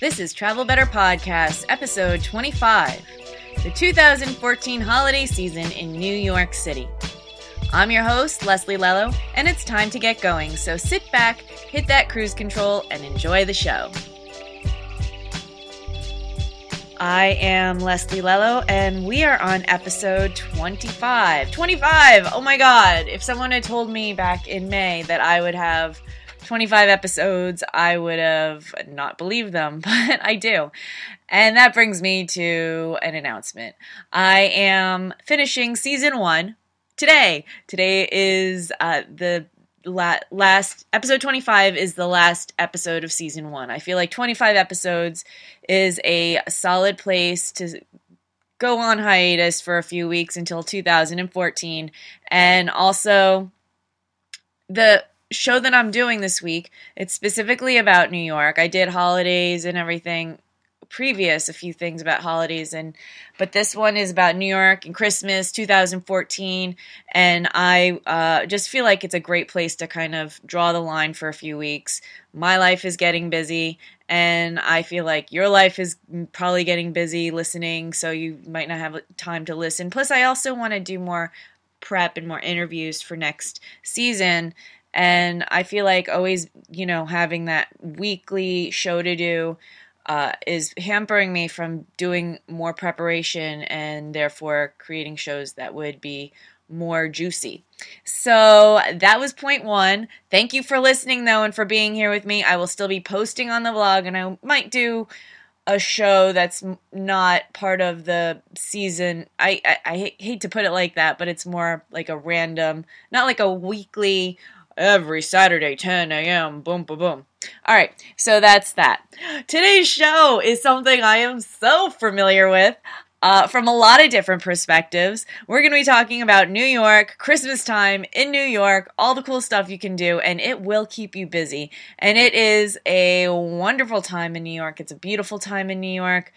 This is Travel Better Podcast, episode 25, the 2014 holiday season in New York City. I'm your host, Leslie Lello, and it's time to get going, so sit back, hit that cruise control, and enjoy the show. I am Leslie Lello, and we are on episode 25. 25! Oh my god! If someone had told me back in May that I would have 25 episodes, I would have not believed them, but I do. And that brings me to an announcement. I am finishing season one today. Today is the last episode 25 is the last episode of season one. I feel like 25 episodes is a solid place to go on hiatus for a few weeks until 2014. And also, the show that I'm doing this week, it's specifically about New York. I did holidays and everything previous, a few things about holidays, but this one is about New York and Christmas 2014, and I just feel like it's a great place to kind of draw the line for a few weeks. My life is getting busy, and I feel like your life is probably getting busy listening, so you might not have time to listen. Plus, I also want to do more prep and more interviews for next season, and I feel like always, you know, having that weekly show to do is hampering me from doing more preparation and therefore creating shows that would be more juicy. So that was point one. Thank you for listening, though, and for being here with me. I will still be posting on the blog, and I might do a show that's not part of the season. I hate to put it like that, but it's more like a random, not like a weekly, every Saturday, 10 a.m., boom, boom, boom. All right, so that's that. Today's show is something I am so familiar with from a lot of different perspectives. We're going to be talking about New York, Christmas time in New York, all the cool stuff you can do, and it will keep you busy. And it is a wonderful time in New York. It's a beautiful time in New York.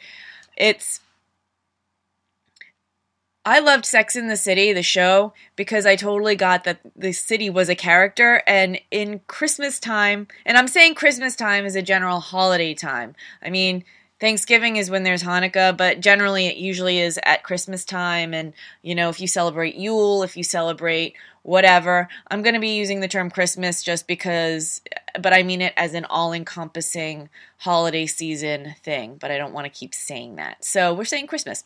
I loved Sex and the City, the show, because I totally got that the city was a character, and in Christmas time, and I'm saying Christmas time is a general holiday time. I mean, Thanksgiving is when there's Hanukkah, but generally it usually is at Christmas time, and, you know, if you celebrate Yule, if you celebrate whatever, I'm going to be using the term Christmas just because, but I mean it as an all-encompassing holiday season thing, but I don't want to keep saying that. So we're saying Christmas.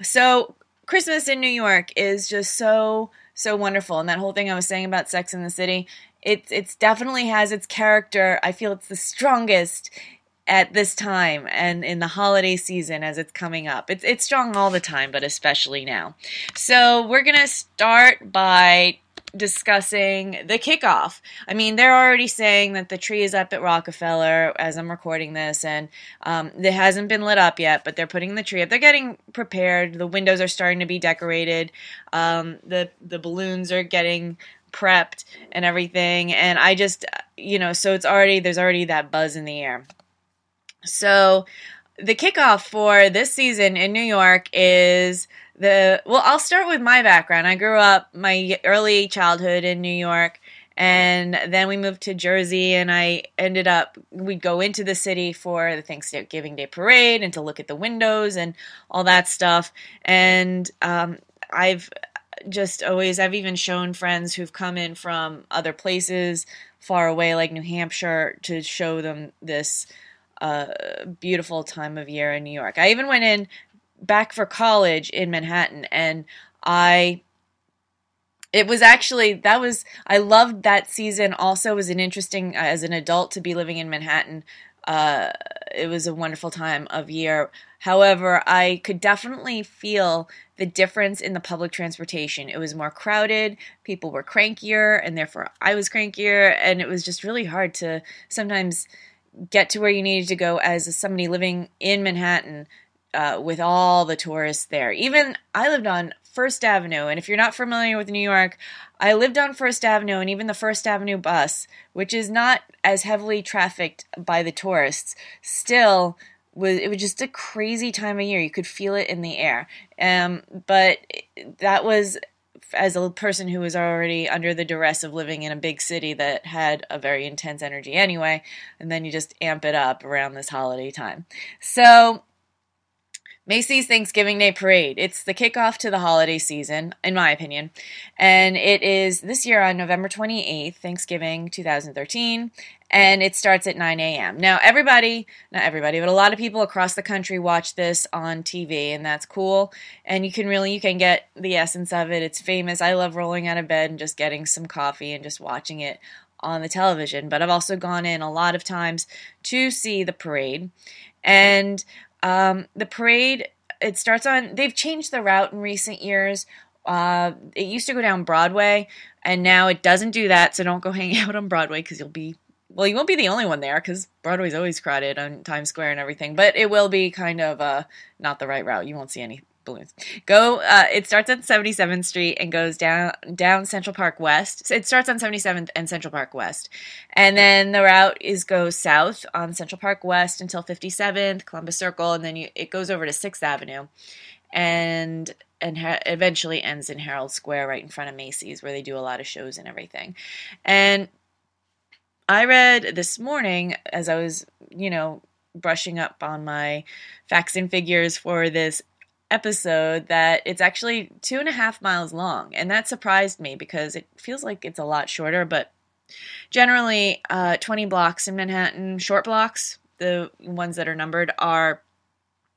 So Christmas in New York is just so, so wonderful. And that whole thing I was saying about Sex and the City, it's definitely has its character. I feel it's the strongest at this time and in the holiday season as it's coming up. It's strong all the time, but especially now. So we're going to start by discussing the kickoff. I mean, they're already saying that the tree is up at Rockefeller as I'm recording this, and it hasn't been lit up yet, but they're putting the tree up. They're getting prepared. The windows are starting to be decorated. The balloons are getting prepped and everything, and I just, you know, so it's already, there's already that buzz in the air. So the kickoff for this season in New York is I'll start with my background. I grew up my early childhood in New York, and then we moved to Jersey, and we'd go into the city for the Thanksgiving Day Parade and to look at the windows and all that stuff. And I've even shown friends who've come in from other places far away, like New Hampshire, to show them this beautiful time of year in New York. I even went in back for college in Manhattan, and I loved that season. Also, it was an interesting, as an adult, to be living in Manhattan. It was a wonderful time of year. However, I could definitely feel the difference in the public transportation. It was more crowded, people were crankier, and therefore I was crankier, and it was just really hard to sometimes get to where you needed to go as somebody living in Manhattan. With all the tourists there. Even I lived on First Avenue, and if you're not familiar with New York, I lived on First Avenue, and even the First Avenue bus, which is not as heavily trafficked by the tourists, still it was just a crazy time of year. You could feel it in the air. But that was as a person who was already under the duress of living in a big city that had a very intense energy anyway, and then you just amp it up around this holiday time. So Macy's Thanksgiving Day Parade. It's the kickoff to the holiday season, in my opinion, and it is this year on November 28th, Thanksgiving 2013, and it starts at 9 a.m. Now, not everybody, but a lot of people across the country watch this on TV, and that's cool, and you can get the essence of it. It's famous. I love rolling out of bed and just getting some coffee and just watching it on the television, but I've also gone in a lot of times to see the parade, and the parade, it starts on, they've changed the route in recent years. It used to go down Broadway, and now it doesn't do that, so don't go hang out on Broadway because you won't be the only one there because Broadway's always crowded on Times Square and everything, but it will be kind of not the right route. You won't see any balloons. It starts on 77th Street and goes down Central Park West. So it starts on 77th and Central Park West. And then the route goes south on Central Park West until 57th, Columbus Circle, and then it goes over to Sixth Avenue and eventually ends in Herald Square right in front of Macy's where they do a lot of shows and everything. And I read this morning as I was, brushing up on my facts and figures for this episode that it's actually 2.5 miles long, and that surprised me because it feels like it's a lot shorter, but generally 20 blocks in Manhattan, short blocks, the ones that are numbered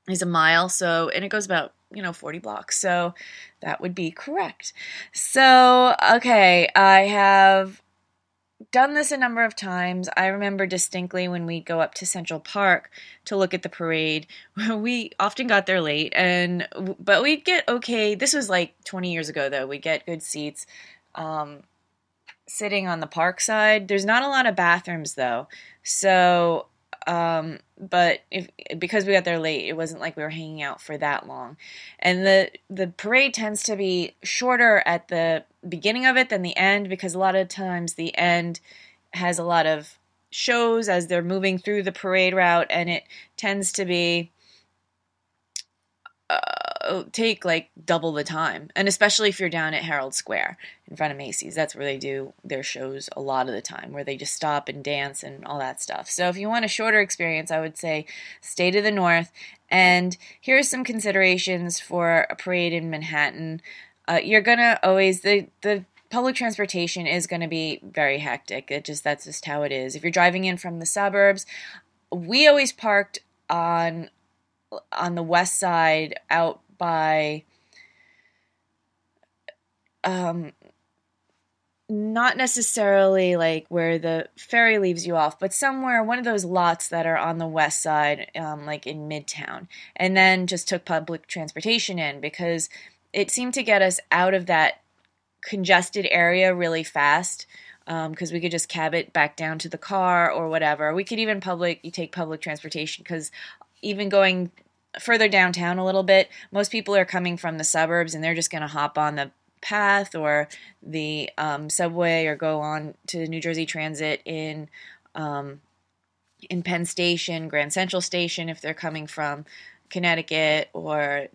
is a mile, so, and it goes about 40 blocks, so that would be correct. So okay, I have done this a number of times. I remember distinctly when we'd go up to Central Park to look at the parade. We often got there late, but we'd get okay. This was like 20 years ago, though. We'd get good seats sitting on the park side. There's not a lot of bathrooms, though. So, but because we got there late, it wasn't like we were hanging out for that long. And the parade tends to be shorter at the beginning of it than the end, because a lot of times the end has a lot of shows as they're moving through the parade route, and it tends to be take like double the time, and especially if you're down at Herald Square in front of Macy's, that's where they do their shows a lot of the time, where they just stop and dance and all that stuff. So if you want a shorter experience, I would say stay to the north. And here's some considerations for a parade in Manhattan. You're gonna always, the public transportation is gonna be very hectic. That's just how it is. If you're driving in from the suburbs, we always parked on the west side out by, not necessarily like where the ferry leaves you off, but somewhere, one of those lots that are on the west side, like in Midtown, and then just took public transportation in because it seemed to get us out of that congested area really fast, because we could just cab it back down to the car or whatever. We could even take public transportation, because even going further downtown a little bit, most people are coming from the suburbs and they're just going to hop on the path or the subway or go on to New Jersey Transit in Penn Station, Grand Central Station, if they're coming from Connecticut or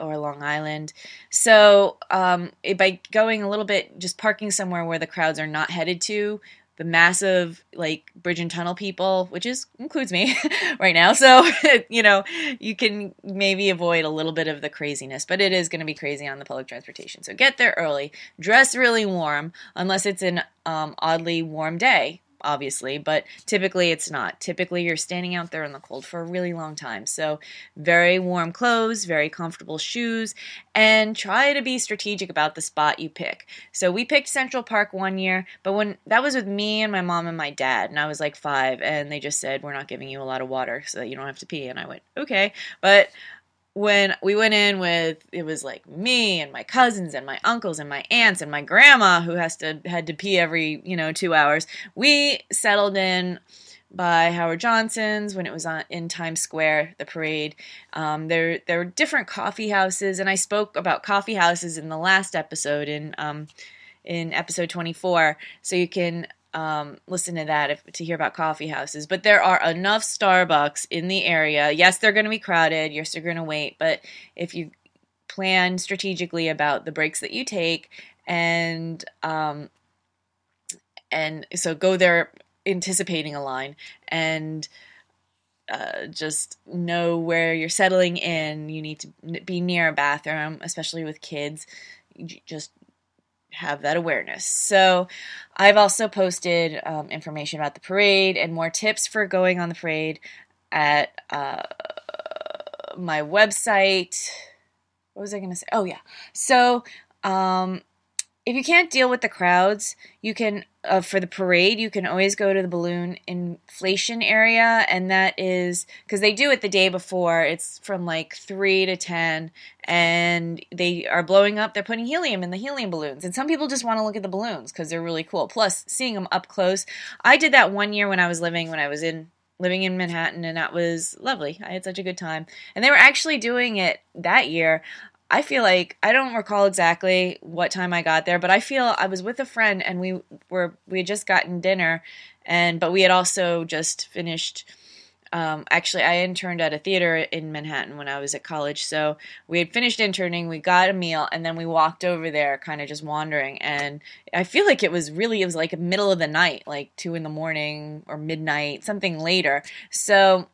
Long Island. So by going a little bit, just parking somewhere where the crowds are not headed to, the massive like bridge and tunnel people, which includes me right now. So, you can maybe avoid a little bit of the craziness, but it is going to be crazy on the public transportation. So get there early, dress really warm, unless it's an oddly warm day, obviously, but typically it's not. Typically you're standing out there in the cold for a really long time. So very warm clothes, very comfortable shoes, and try to be strategic about the spot you pick. So we picked Central Park one year, but when that was with me and my mom and my dad, and I was like 5, and they just said, we're not giving you a lot of water so that you don't have to pee. And I went, okay. But when we went in it was like me and my cousins and my uncles and my aunts and my grandma who had to pee every, 2 hours. We settled in by Howard Johnson's when it was in Times Square, the parade. There were different coffee houses, and I spoke about coffee houses in the last episode in episode 24. So you can listen to that to hear about coffee houses, but there are enough Starbucks in the area. Yes, they're going to be crowded. Yes, they're going to wait, but if you plan strategically about the breaks that you take and so go there anticipating a line, and just know where you're settling in. You need to be near a bathroom, especially with kids. Just have that awareness. So I've also posted information about the parade and more tips for going on the parade at my website. What was I going to say? Oh, yeah. So if you can't deal with the crowds, you can for the parade, you can always go to the balloon inflation area, and that is because they do it the day before. It's from like 3 to 10, and they are blowing up. They're putting helium in the helium balloons, and some people just want to look at the balloons because they're really cool. Plus, seeing them up close. I did that one year when I was living in Manhattan, and that was lovely. I had such a good time, and they were actually doing it that year. I feel like, I don't recall exactly what time I got there, but I feel I was with a friend, and we had just gotten dinner, but we had also just finished, actually I interned at a theater in Manhattan when I was at college, so we had finished interning, we got a meal, and then we walked over there kind of just wandering, and I feel like it was like middle of the night, like 2 a.m. or midnight, something later, so...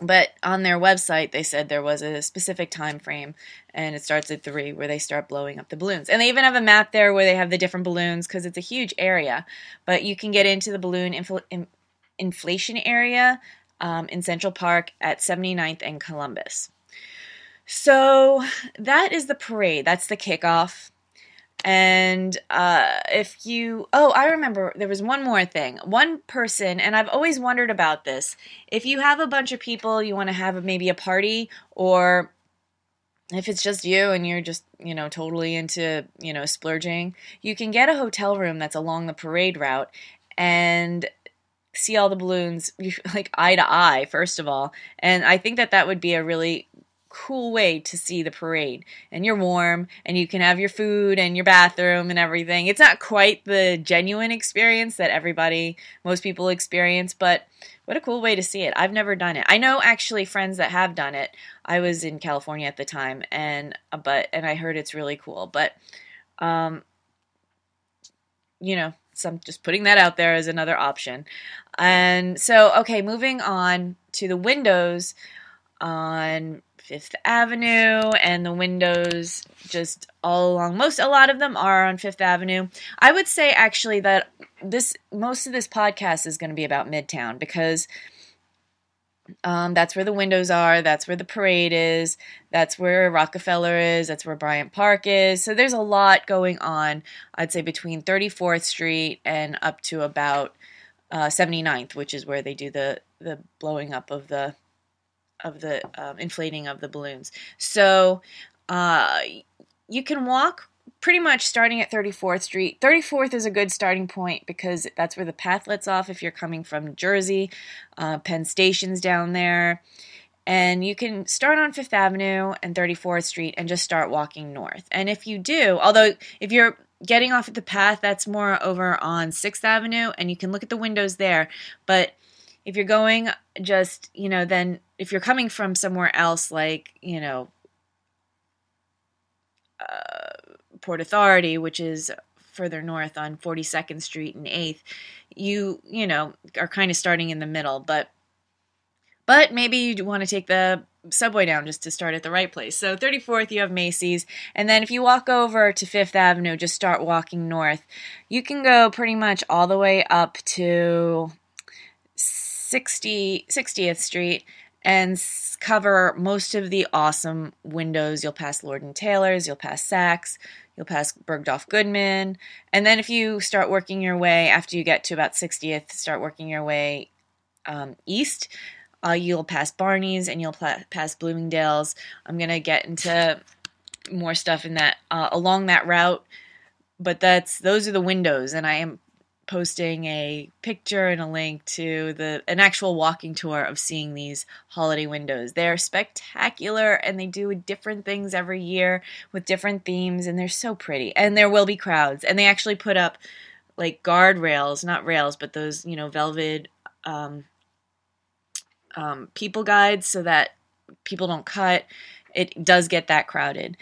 But on their website, they said there was a specific time frame, and it starts at 3 where they start blowing up the balloons. And they even have a map there where they have the different balloons because it's a huge area. But you can get into the balloon inflation area in Central Park at 79th and Columbus. So that is the parade. That's the kickoff. And I remember there was one more thing. One person, and I've always wondered about this, if you have a bunch of people, you want to have maybe a party, or if it's just you and you're just, totally into, splurging, you can get a hotel room that's along the parade route and see all the balloons, like eye to eye, first of all. And I think that would be a really cool way to see the parade, and you're warm and you can have your food and your bathroom and everything. It's not quite the genuine experience that most people experience, but what a cool way to see it. I've never done it. I know actually friends that have done it. I was in California at the time and I heard it's really cool, but so I'm just putting that out there as another option. And so, okay, moving on to the windows on Fifth Avenue, and the windows just all along. A lot of them are on Fifth Avenue. I would say actually that most of this podcast is going to be about Midtown because that's where the windows are. That's where the parade is. That's where Rockefeller is. That's where Bryant Park is. So there's a lot going on, I'd say, between 34th Street and up to about 79th, which is where they do the blowing up of the inflating of the balloons. So you can walk pretty much starting at 34th Street. 34th is a good starting point because that's where the path lets off if you're coming from Jersey. Penn Station's down there. And you can start on Fifth Avenue and 34th Street and just start walking north. And if you do, although if you're getting off at the path, that's more over on 6th Avenue, and you can look at the windows there. But if you're going just, then if you're coming from somewhere else like, Port Authority, which is further north on 42nd Street and 8th, you are kind of starting in the middle. But maybe you want to take the subway down just to start at the right place. So 34th, you have Macy's. And then if you walk over to 5th Avenue, just start walking north. You can go pretty much all the way up to 60th Street and cover most of the awesome windows. You'll pass Lord and Taylor's, you'll pass Saks, you'll pass Bergdorf Goodman. And then if you start working your way, after you get to about 60th, start working your way east, you'll pass Barney's and you'll pass Bloomingdale's. I'm going to get into more stuff in that along that route, but those are the windows, and I am posting a picture and a link to an actual walking tour of seeing these holiday windows. They're spectacular, and they do different things every year with different themes, and they're so pretty. And there will be crowds, and they actually put up like guardrails, not rails, but those, velvet people guides so that people don't cut. It does get that crowded.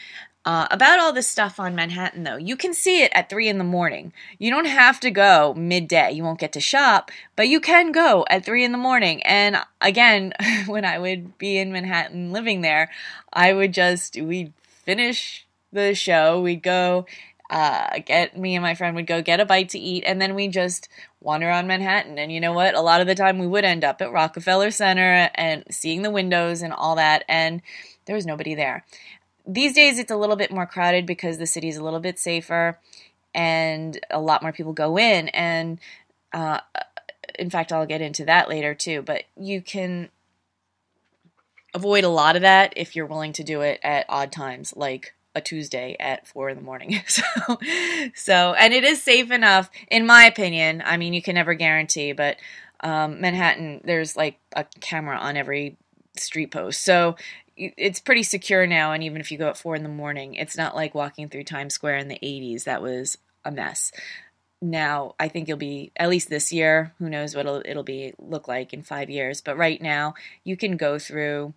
About all this stuff on Manhattan, though, you can see it at 3 in the morning. You don't have to go midday. You won't get to shop, but you can go at 3 in the morning. And again, when I would be in Manhattan living there, we'd finish the show. We'd go, me and my friend would go get a bite to eat, and then we just wander on Manhattan. And you know what? A lot of the time we would end up at Rockefeller Center and seeing the windows and all that, and there was nobody there. These days, it's a little bit more crowded because the city's a little bit safer and a lot more people go in. And in fact, I'll get into that later too. But you can avoid a lot of that if you're willing to do it at odd times, like a Tuesday at 4 in the morning. And it is safe enough, in my opinion. I mean, you can never guarantee, but Manhattan, there's like a camera on every street post. So it's pretty secure now, and even if you go at 4 in the morning, it's not like walking through Times Square in the 80s. That was a mess. Now, I think you'll be, at least this year, who knows what it'll look like in 5 years, but right now, you can go through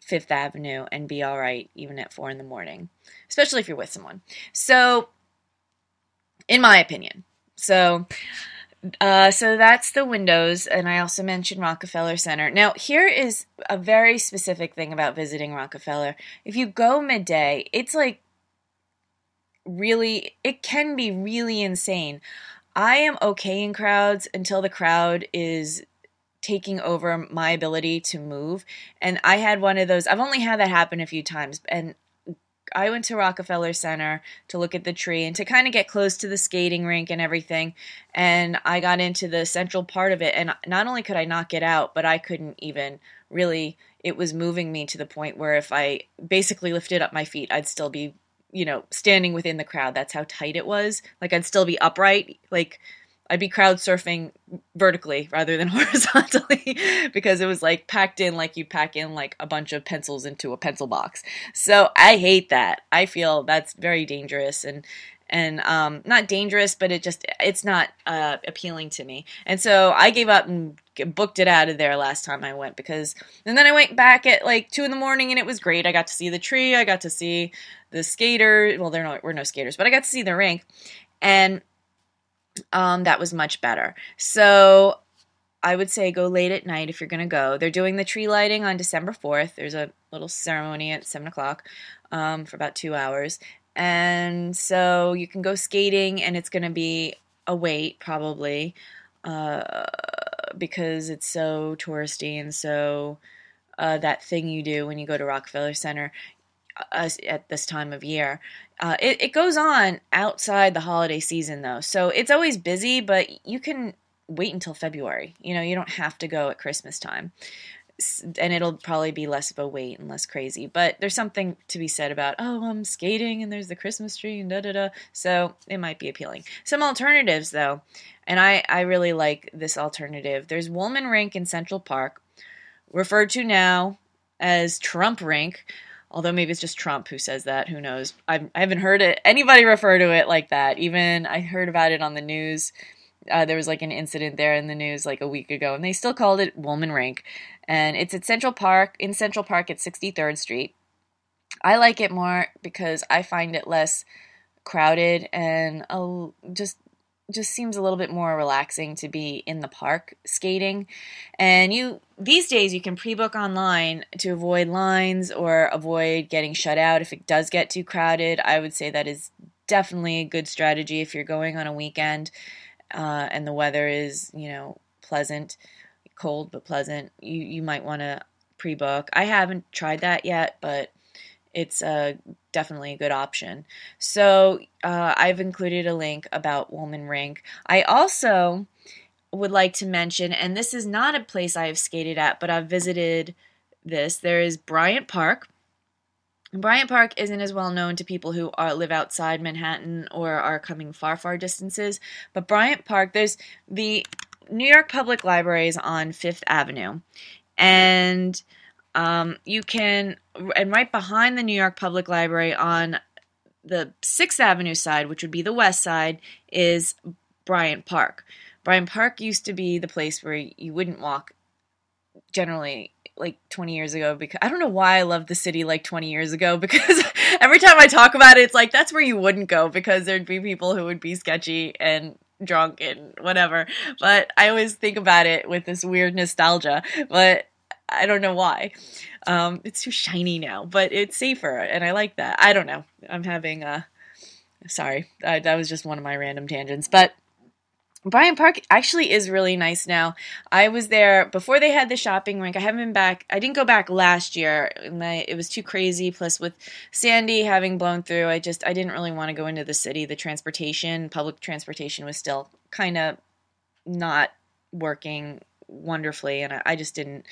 Fifth Avenue and be all right, even at 4 in the morning, especially if you're with someone. So, in my opinion. So that's the windows, and I also mentioned Rockefeller Center. Now, here is a very specific thing about visiting Rockefeller. If you go midday, it's like really, it can be really insane. I am okay in crowds until the crowd is taking over my ability to move, and I had one of those. I've only had that happen a few times, and I went to Rockefeller Center to look at the tree and to kind of get close to the skating rink and everything, and I got into the central part of it, and not only could I not get out, but I couldn't even really, it was moving me to the point where if I basically lifted up my feet, I'd still be, standing within the crowd. That's how tight it was. Like, I'd still be upright, like I'd be crowd surfing vertically rather than horizontally because it was like packed in, like you pack in like a bunch of pencils into a pencil box. So I hate that. I feel that's very dangerous and not dangerous, but it's not appealing to me. And so I gave up and booked it out of there last time I went and then I went back at like 2 in the morning and it was great. I got to see the tree. I got to see the skater. Well, there were no skaters, but I got to see the rink and that was much better. So I would say go late at night if you're going to go. They're doing the tree lighting on December 4th. There's a little ceremony at 7 o'clock for about 2 hours. And so you can go skating, and it's going to be a wait probably because it's so touristy and so that thing you do when you go to Rockefeller Center at this time of year. It goes on outside the holiday season, though. So it's always busy, but you can wait until February. You don't have to go at Christmas time. And it'll probably be less of a wait and less crazy. But there's something to be said about, oh, I'm skating and there's the Christmas tree and da-da-da. So it might be appealing. Some alternatives, though, and I really like this alternative. There's Wollman Rink in Central Park, referred to now as Trump Rink. Although maybe it's just Trump who says that. Who knows? I haven't heard anybody refer to it like that. Even I heard about it on the news. There was like an incident there in the news like a week ago. And they still called it Wollman Rink. And it's at Central Park at 63rd Street. I like it more because I find it less crowded and just seems a little bit more relaxing to be in the park skating. And these days you can pre-book online to avoid lines or avoid getting shut out if it does get too crowded. I would say that is definitely a good strategy if you're going on a weekend and the weather is, pleasant, cold but pleasant. You might want to pre-book. I haven't tried that yet, but it's definitely a good option. So I've included a link about Wollman Rink. I also would like to mention, and this is not a place I have skated at, but I've visited this. There is Bryant Park. Bryant Park isn't as well known to people who live outside Manhattan or are coming far, far distances. But Bryant Park, there's the New York Public Library is on Fifth Avenue. And right behind the New York Public Library on the 6th Avenue side, which would be the west side, is Bryant Park. Bryant Park used to be the place where you wouldn't walk generally like 20 years ago, because I don't know why I loved the city like 20 years ago, because every time I talk about it, it's like, that's where you wouldn't go because there'd be people who would be sketchy and drunk and whatever. But I always think about it with this weird nostalgia, but I don't know why. It's too shiny now, but it's safer and I like that. I don't know. I'm having that was just one of my random tangents, but Bryant Park actually is really nice now. I was there before they had the shopping rink. I haven't been back. I didn't go back last year. It was too crazy. Plus with Sandy having blown through, I didn't really want to go into the city. The public transportation was still kind of not working wonderfully. And I just didn't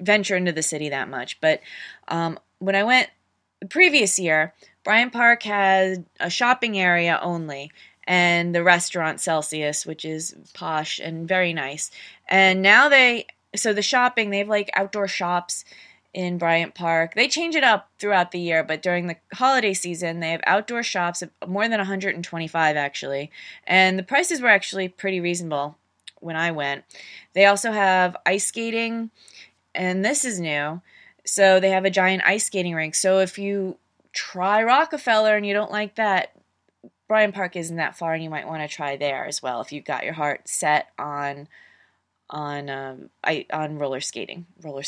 venture into the city that much. But when I went the previous year, Bryant Park had a shopping area only, and the restaurant Celsius, which is posh and very nice. And now they have like outdoor shops in Bryant Park. They change it up throughout the year, but during the holiday season, they have outdoor shops, more than 125 actually. And the prices were actually pretty reasonable when I went. They also have ice skating, and this is new. So they have a giant ice skating rink. So if you try Rockefeller and you don't like that, Bryant Park isn't that far, and you might want to try there as well if you've got your heart set on ice skating. Roller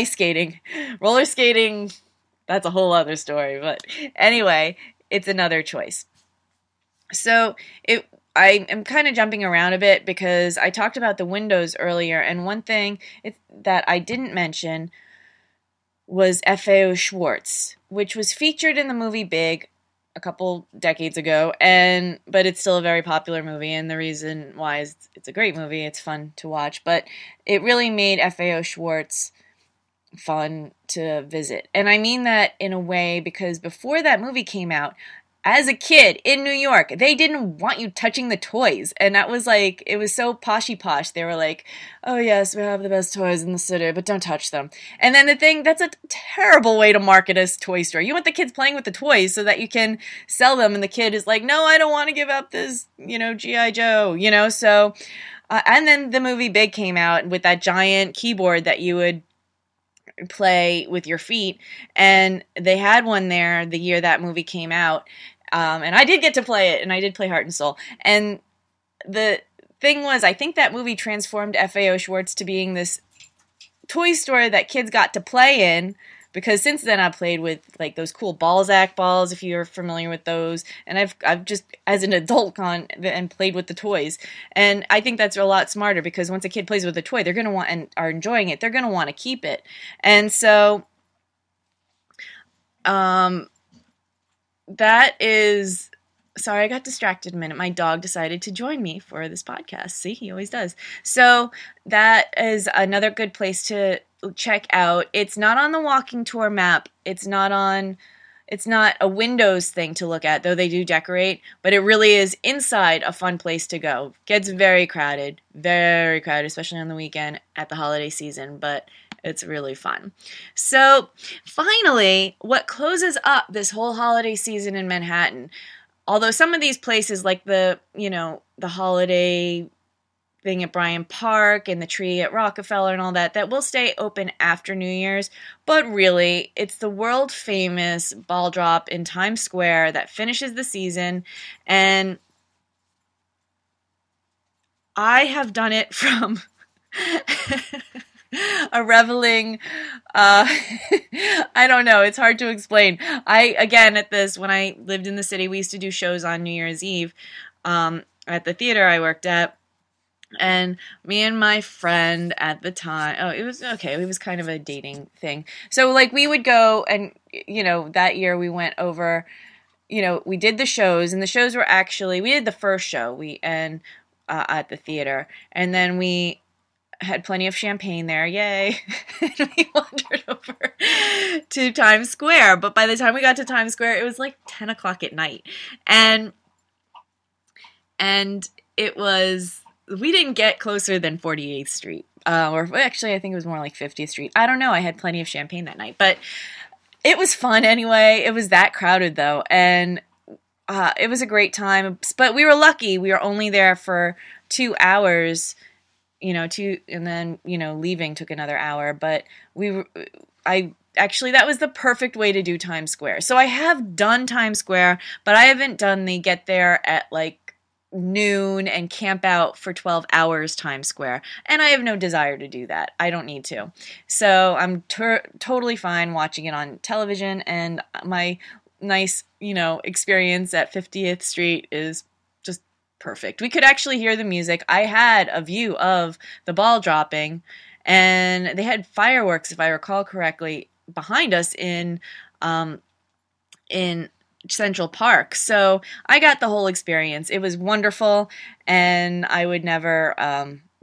skating, that's a whole other story. But anyway, it's another choice. So I am kind of jumping around a bit because I talked about the windows earlier, and one thing that I didn't mention was F.A.O. Schwarz, which was featured in the movie Big a couple decades ago, but it's still a very popular movie, and the reason why is it's a great movie, it's fun to watch, but it really made F.A.O. Schwarz fun to visit. And I mean that in a way, because before that movie came out, as a kid in New York, they didn't want you touching the toys, and that was like, it was so poshy posh. They were like, oh yes, we have the best toys in the city, but don't touch them. And then that's a terrible way to market a toy store. You want the kids playing with the toys so that you can sell them, and the kid is like, no, I don't want to give up this, G.I. Joe, so. And then the movie Big came out with that giant keyboard that you would play with your feet, and they had one there the year that movie came out, and I did get to play it, and I did play Heart and Soul. And the thing was, I think that movie transformed F.A.O. Schwarz to being this toy store that kids got to play in, because since then I played with like those cool Ballzak balls, if you're familiar with those, and I've just as an adult gone and played with the toys, and I think that's a lot smarter, because once a kid plays with a toy, they're going to want and are enjoying it, they're going to want to keep it. And so that is, sorry, I got distracted a minute. My dog decided to join me for this podcast. See, he always does. So that is another good place to check out. It's not on the walking tour map. It's not a windows thing to look at, though they do decorate, but it really is inside a fun place to go. Gets very crowded, especially on the weekend at the holiday season, but it's really fun. So finally, what closes up this whole holiday season in Manhattan, although some of these places like the holiday thing at Bryant Park and the tree at Rockefeller and all that will stay open after New Year's. But really, it's the world famous ball drop in Times Square that finishes the season. And I have done it from a reveling, I don't know, it's hard to explain. When I lived in the city, we used to do shows on New Year's Eve at the theater I worked at. And me and my friend at the time, it was kind of a dating thing. So like we would go and, that year we went over, we did the shows, and the shows were actually, we did the first show at the theater, and then we had plenty of champagne there, yay, and we wandered over to Times Square. But by the time we got to Times Square, it was like 10 o'clock at night, and it was... We didn't get closer than 48th Street, or actually I think it was more like 50th Street. I don't know. I had plenty of champagne that night, but it was fun anyway. It was that crowded though, and it was a great time. But we were lucky. We were only there for 2 hours you know, and then, you know, leaving took another hour. But actually, that was the perfect way to do Times Square. So I have done Times Square, but I haven't done the get there at like noon and camp out for 12 hours Times Square. And I have no desire to do that. I don't need to. So I'm totally fine watching it on television. And my nice, you know, experience at 50th Street is just perfect. We could actually hear the music. I had a view of the ball dropping, and they had fireworks, if I recall correctly, behind us in Central Park. So I got the whole experience. It was wonderful, and I would never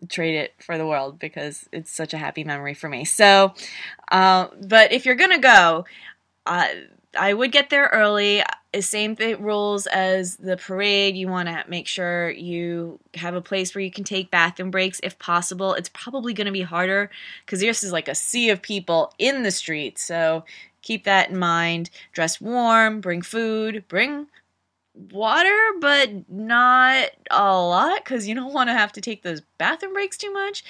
trade it for the world because it's such a happy memory for me. So, but if you're gonna go, I would get there early. Same rules as the parade. You want to make sure you have a place where you can take bathroom breaks if possible. It's probably going to be harder because this is like a sea of people in the street. So keep that in mind. Dress warm, bring food, bring water, but not a lot because you don't want to have to take those bathroom breaks too much.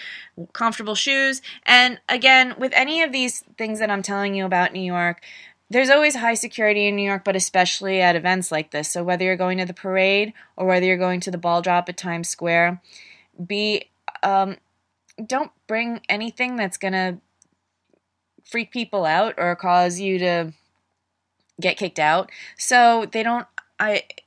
Comfortable shoes. And again, with any of these things that I'm telling you about New York, there's always high security in New York, but especially at events like this. So whether you're going to the parade or whether you're going to the ball drop at Times Square, don't bring anything that's going to freak people out or cause you to get kicked out. So they don't,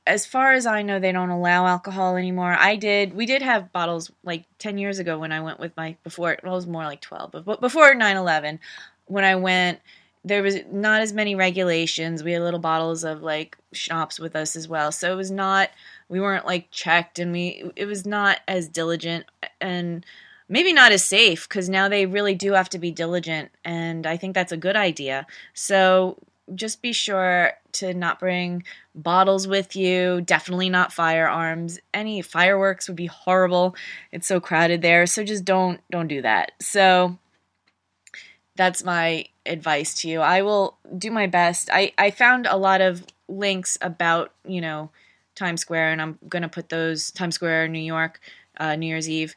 as far as I know, they don't allow alcohol anymore. We did have bottles like 10 years ago when I went with it was more like 12, but before 9/11, when I went, there was not as many regulations. We had little bottles of like schnapps with us as well. So it was not, we weren't like checked, and it was not as diligent and maybe not as safe because now they really do have to be diligent. And I think that's a good idea. So just be sure to not bring bottles with you. Definitely not firearms. Any fireworks would be horrible. It's so crowded there. So just don't do that. So that's my advice to you. I will do my best. I found a lot of links about, you know, Times Square, and I'm going to put those, Times Square, New York, New Year's Eve,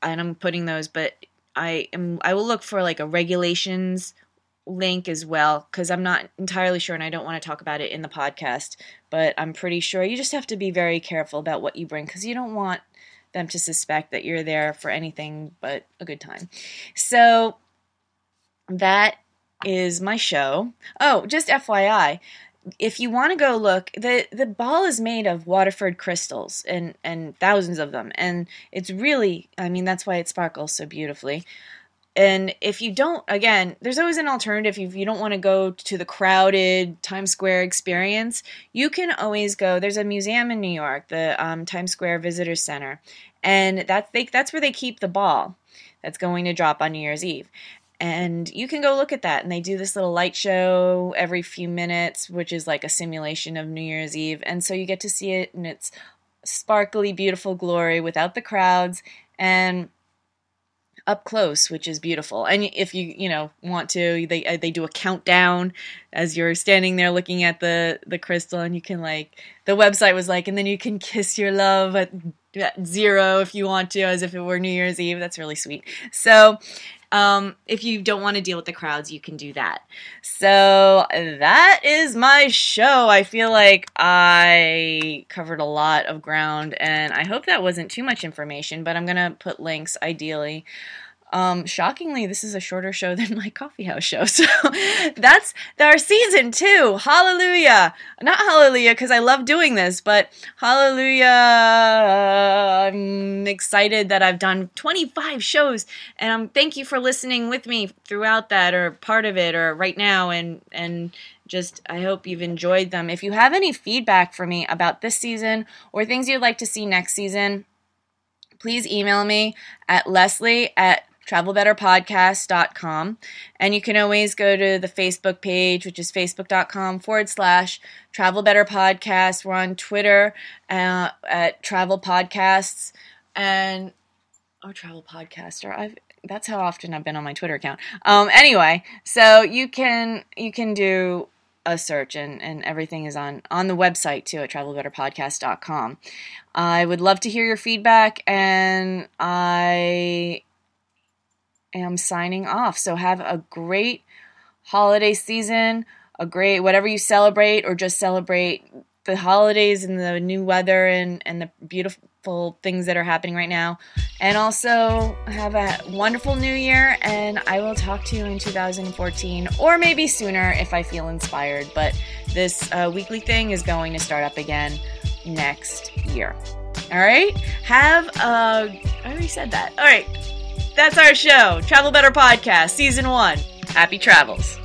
and I'm putting those, but I will look for like a regulations link as well, because I'm not entirely sure, and I don't want to talk about it in the podcast, but I'm pretty sure you just have to be very careful about what you bring, because you don't want them to suspect that you're there for anything but a good time. So that is my show. Oh, just FYI, if you want to go look, the ball is made of Waterford crystals and thousands of them. And it's really, I mean, that's why it sparkles so beautifully. And if you don't, again, there's always an alternative. If you don't want to go to the crowded Times Square experience, you can always go. There's a museum in New York, the Times Square Visitor Center. And that's where they keep the ball that's going to drop on New Year's Eve. And you can go look at that. And they do this little light show every few minutes, which is like a simulation of New Year's Eve. And so you get to see it in its sparkly, beautiful glory without the crowds and up close, which is beautiful. And if you want to, they do a countdown as you're standing there looking at the crystal. And you can the website was and then you can kiss your love at 0 if you want to, as if it were New Year's Eve. That's really sweet. So if you don't want to deal with the crowds, you can do that. So that is my show. I feel like I covered a lot of ground, and I hope that wasn't too much information, but I'm going to put links ideally. Shockingly, this is a shorter show than my coffee house show. So that's our season 2. Hallelujah. Not hallelujah, because I love doing this, but hallelujah. I'm excited that I've done 25 shows, and thank you for listening with me throughout that, or part of it, or right now. And just, I hope you've enjoyed them. If you have any feedback for me about this season or things you'd like to see next season, please email me at Leslie@travelbetterpodcast.com. And you can always go to the Facebook page, which is facebook.com/travelbetterpodcast. We're on Twitter at Travel Podcasts and our Travel Podcaster. That's how often I've been on my Twitter account. Anyway, so you can do a search, and everything is on the website too at travelbetterpodcast.com. I would love to hear your feedback, and I am signing off. So have a great holiday season, a great whatever you celebrate, or just celebrate the holidays and the new weather and the beautiful things that are happening right now. And also have a wonderful new year, and I will talk to you in 2014, or maybe sooner if I feel inspired. But this weekly thing is going to start up again next year. All right? I already said that. All right. That's our show, Travel Better Podcast, Season 1. Happy travels.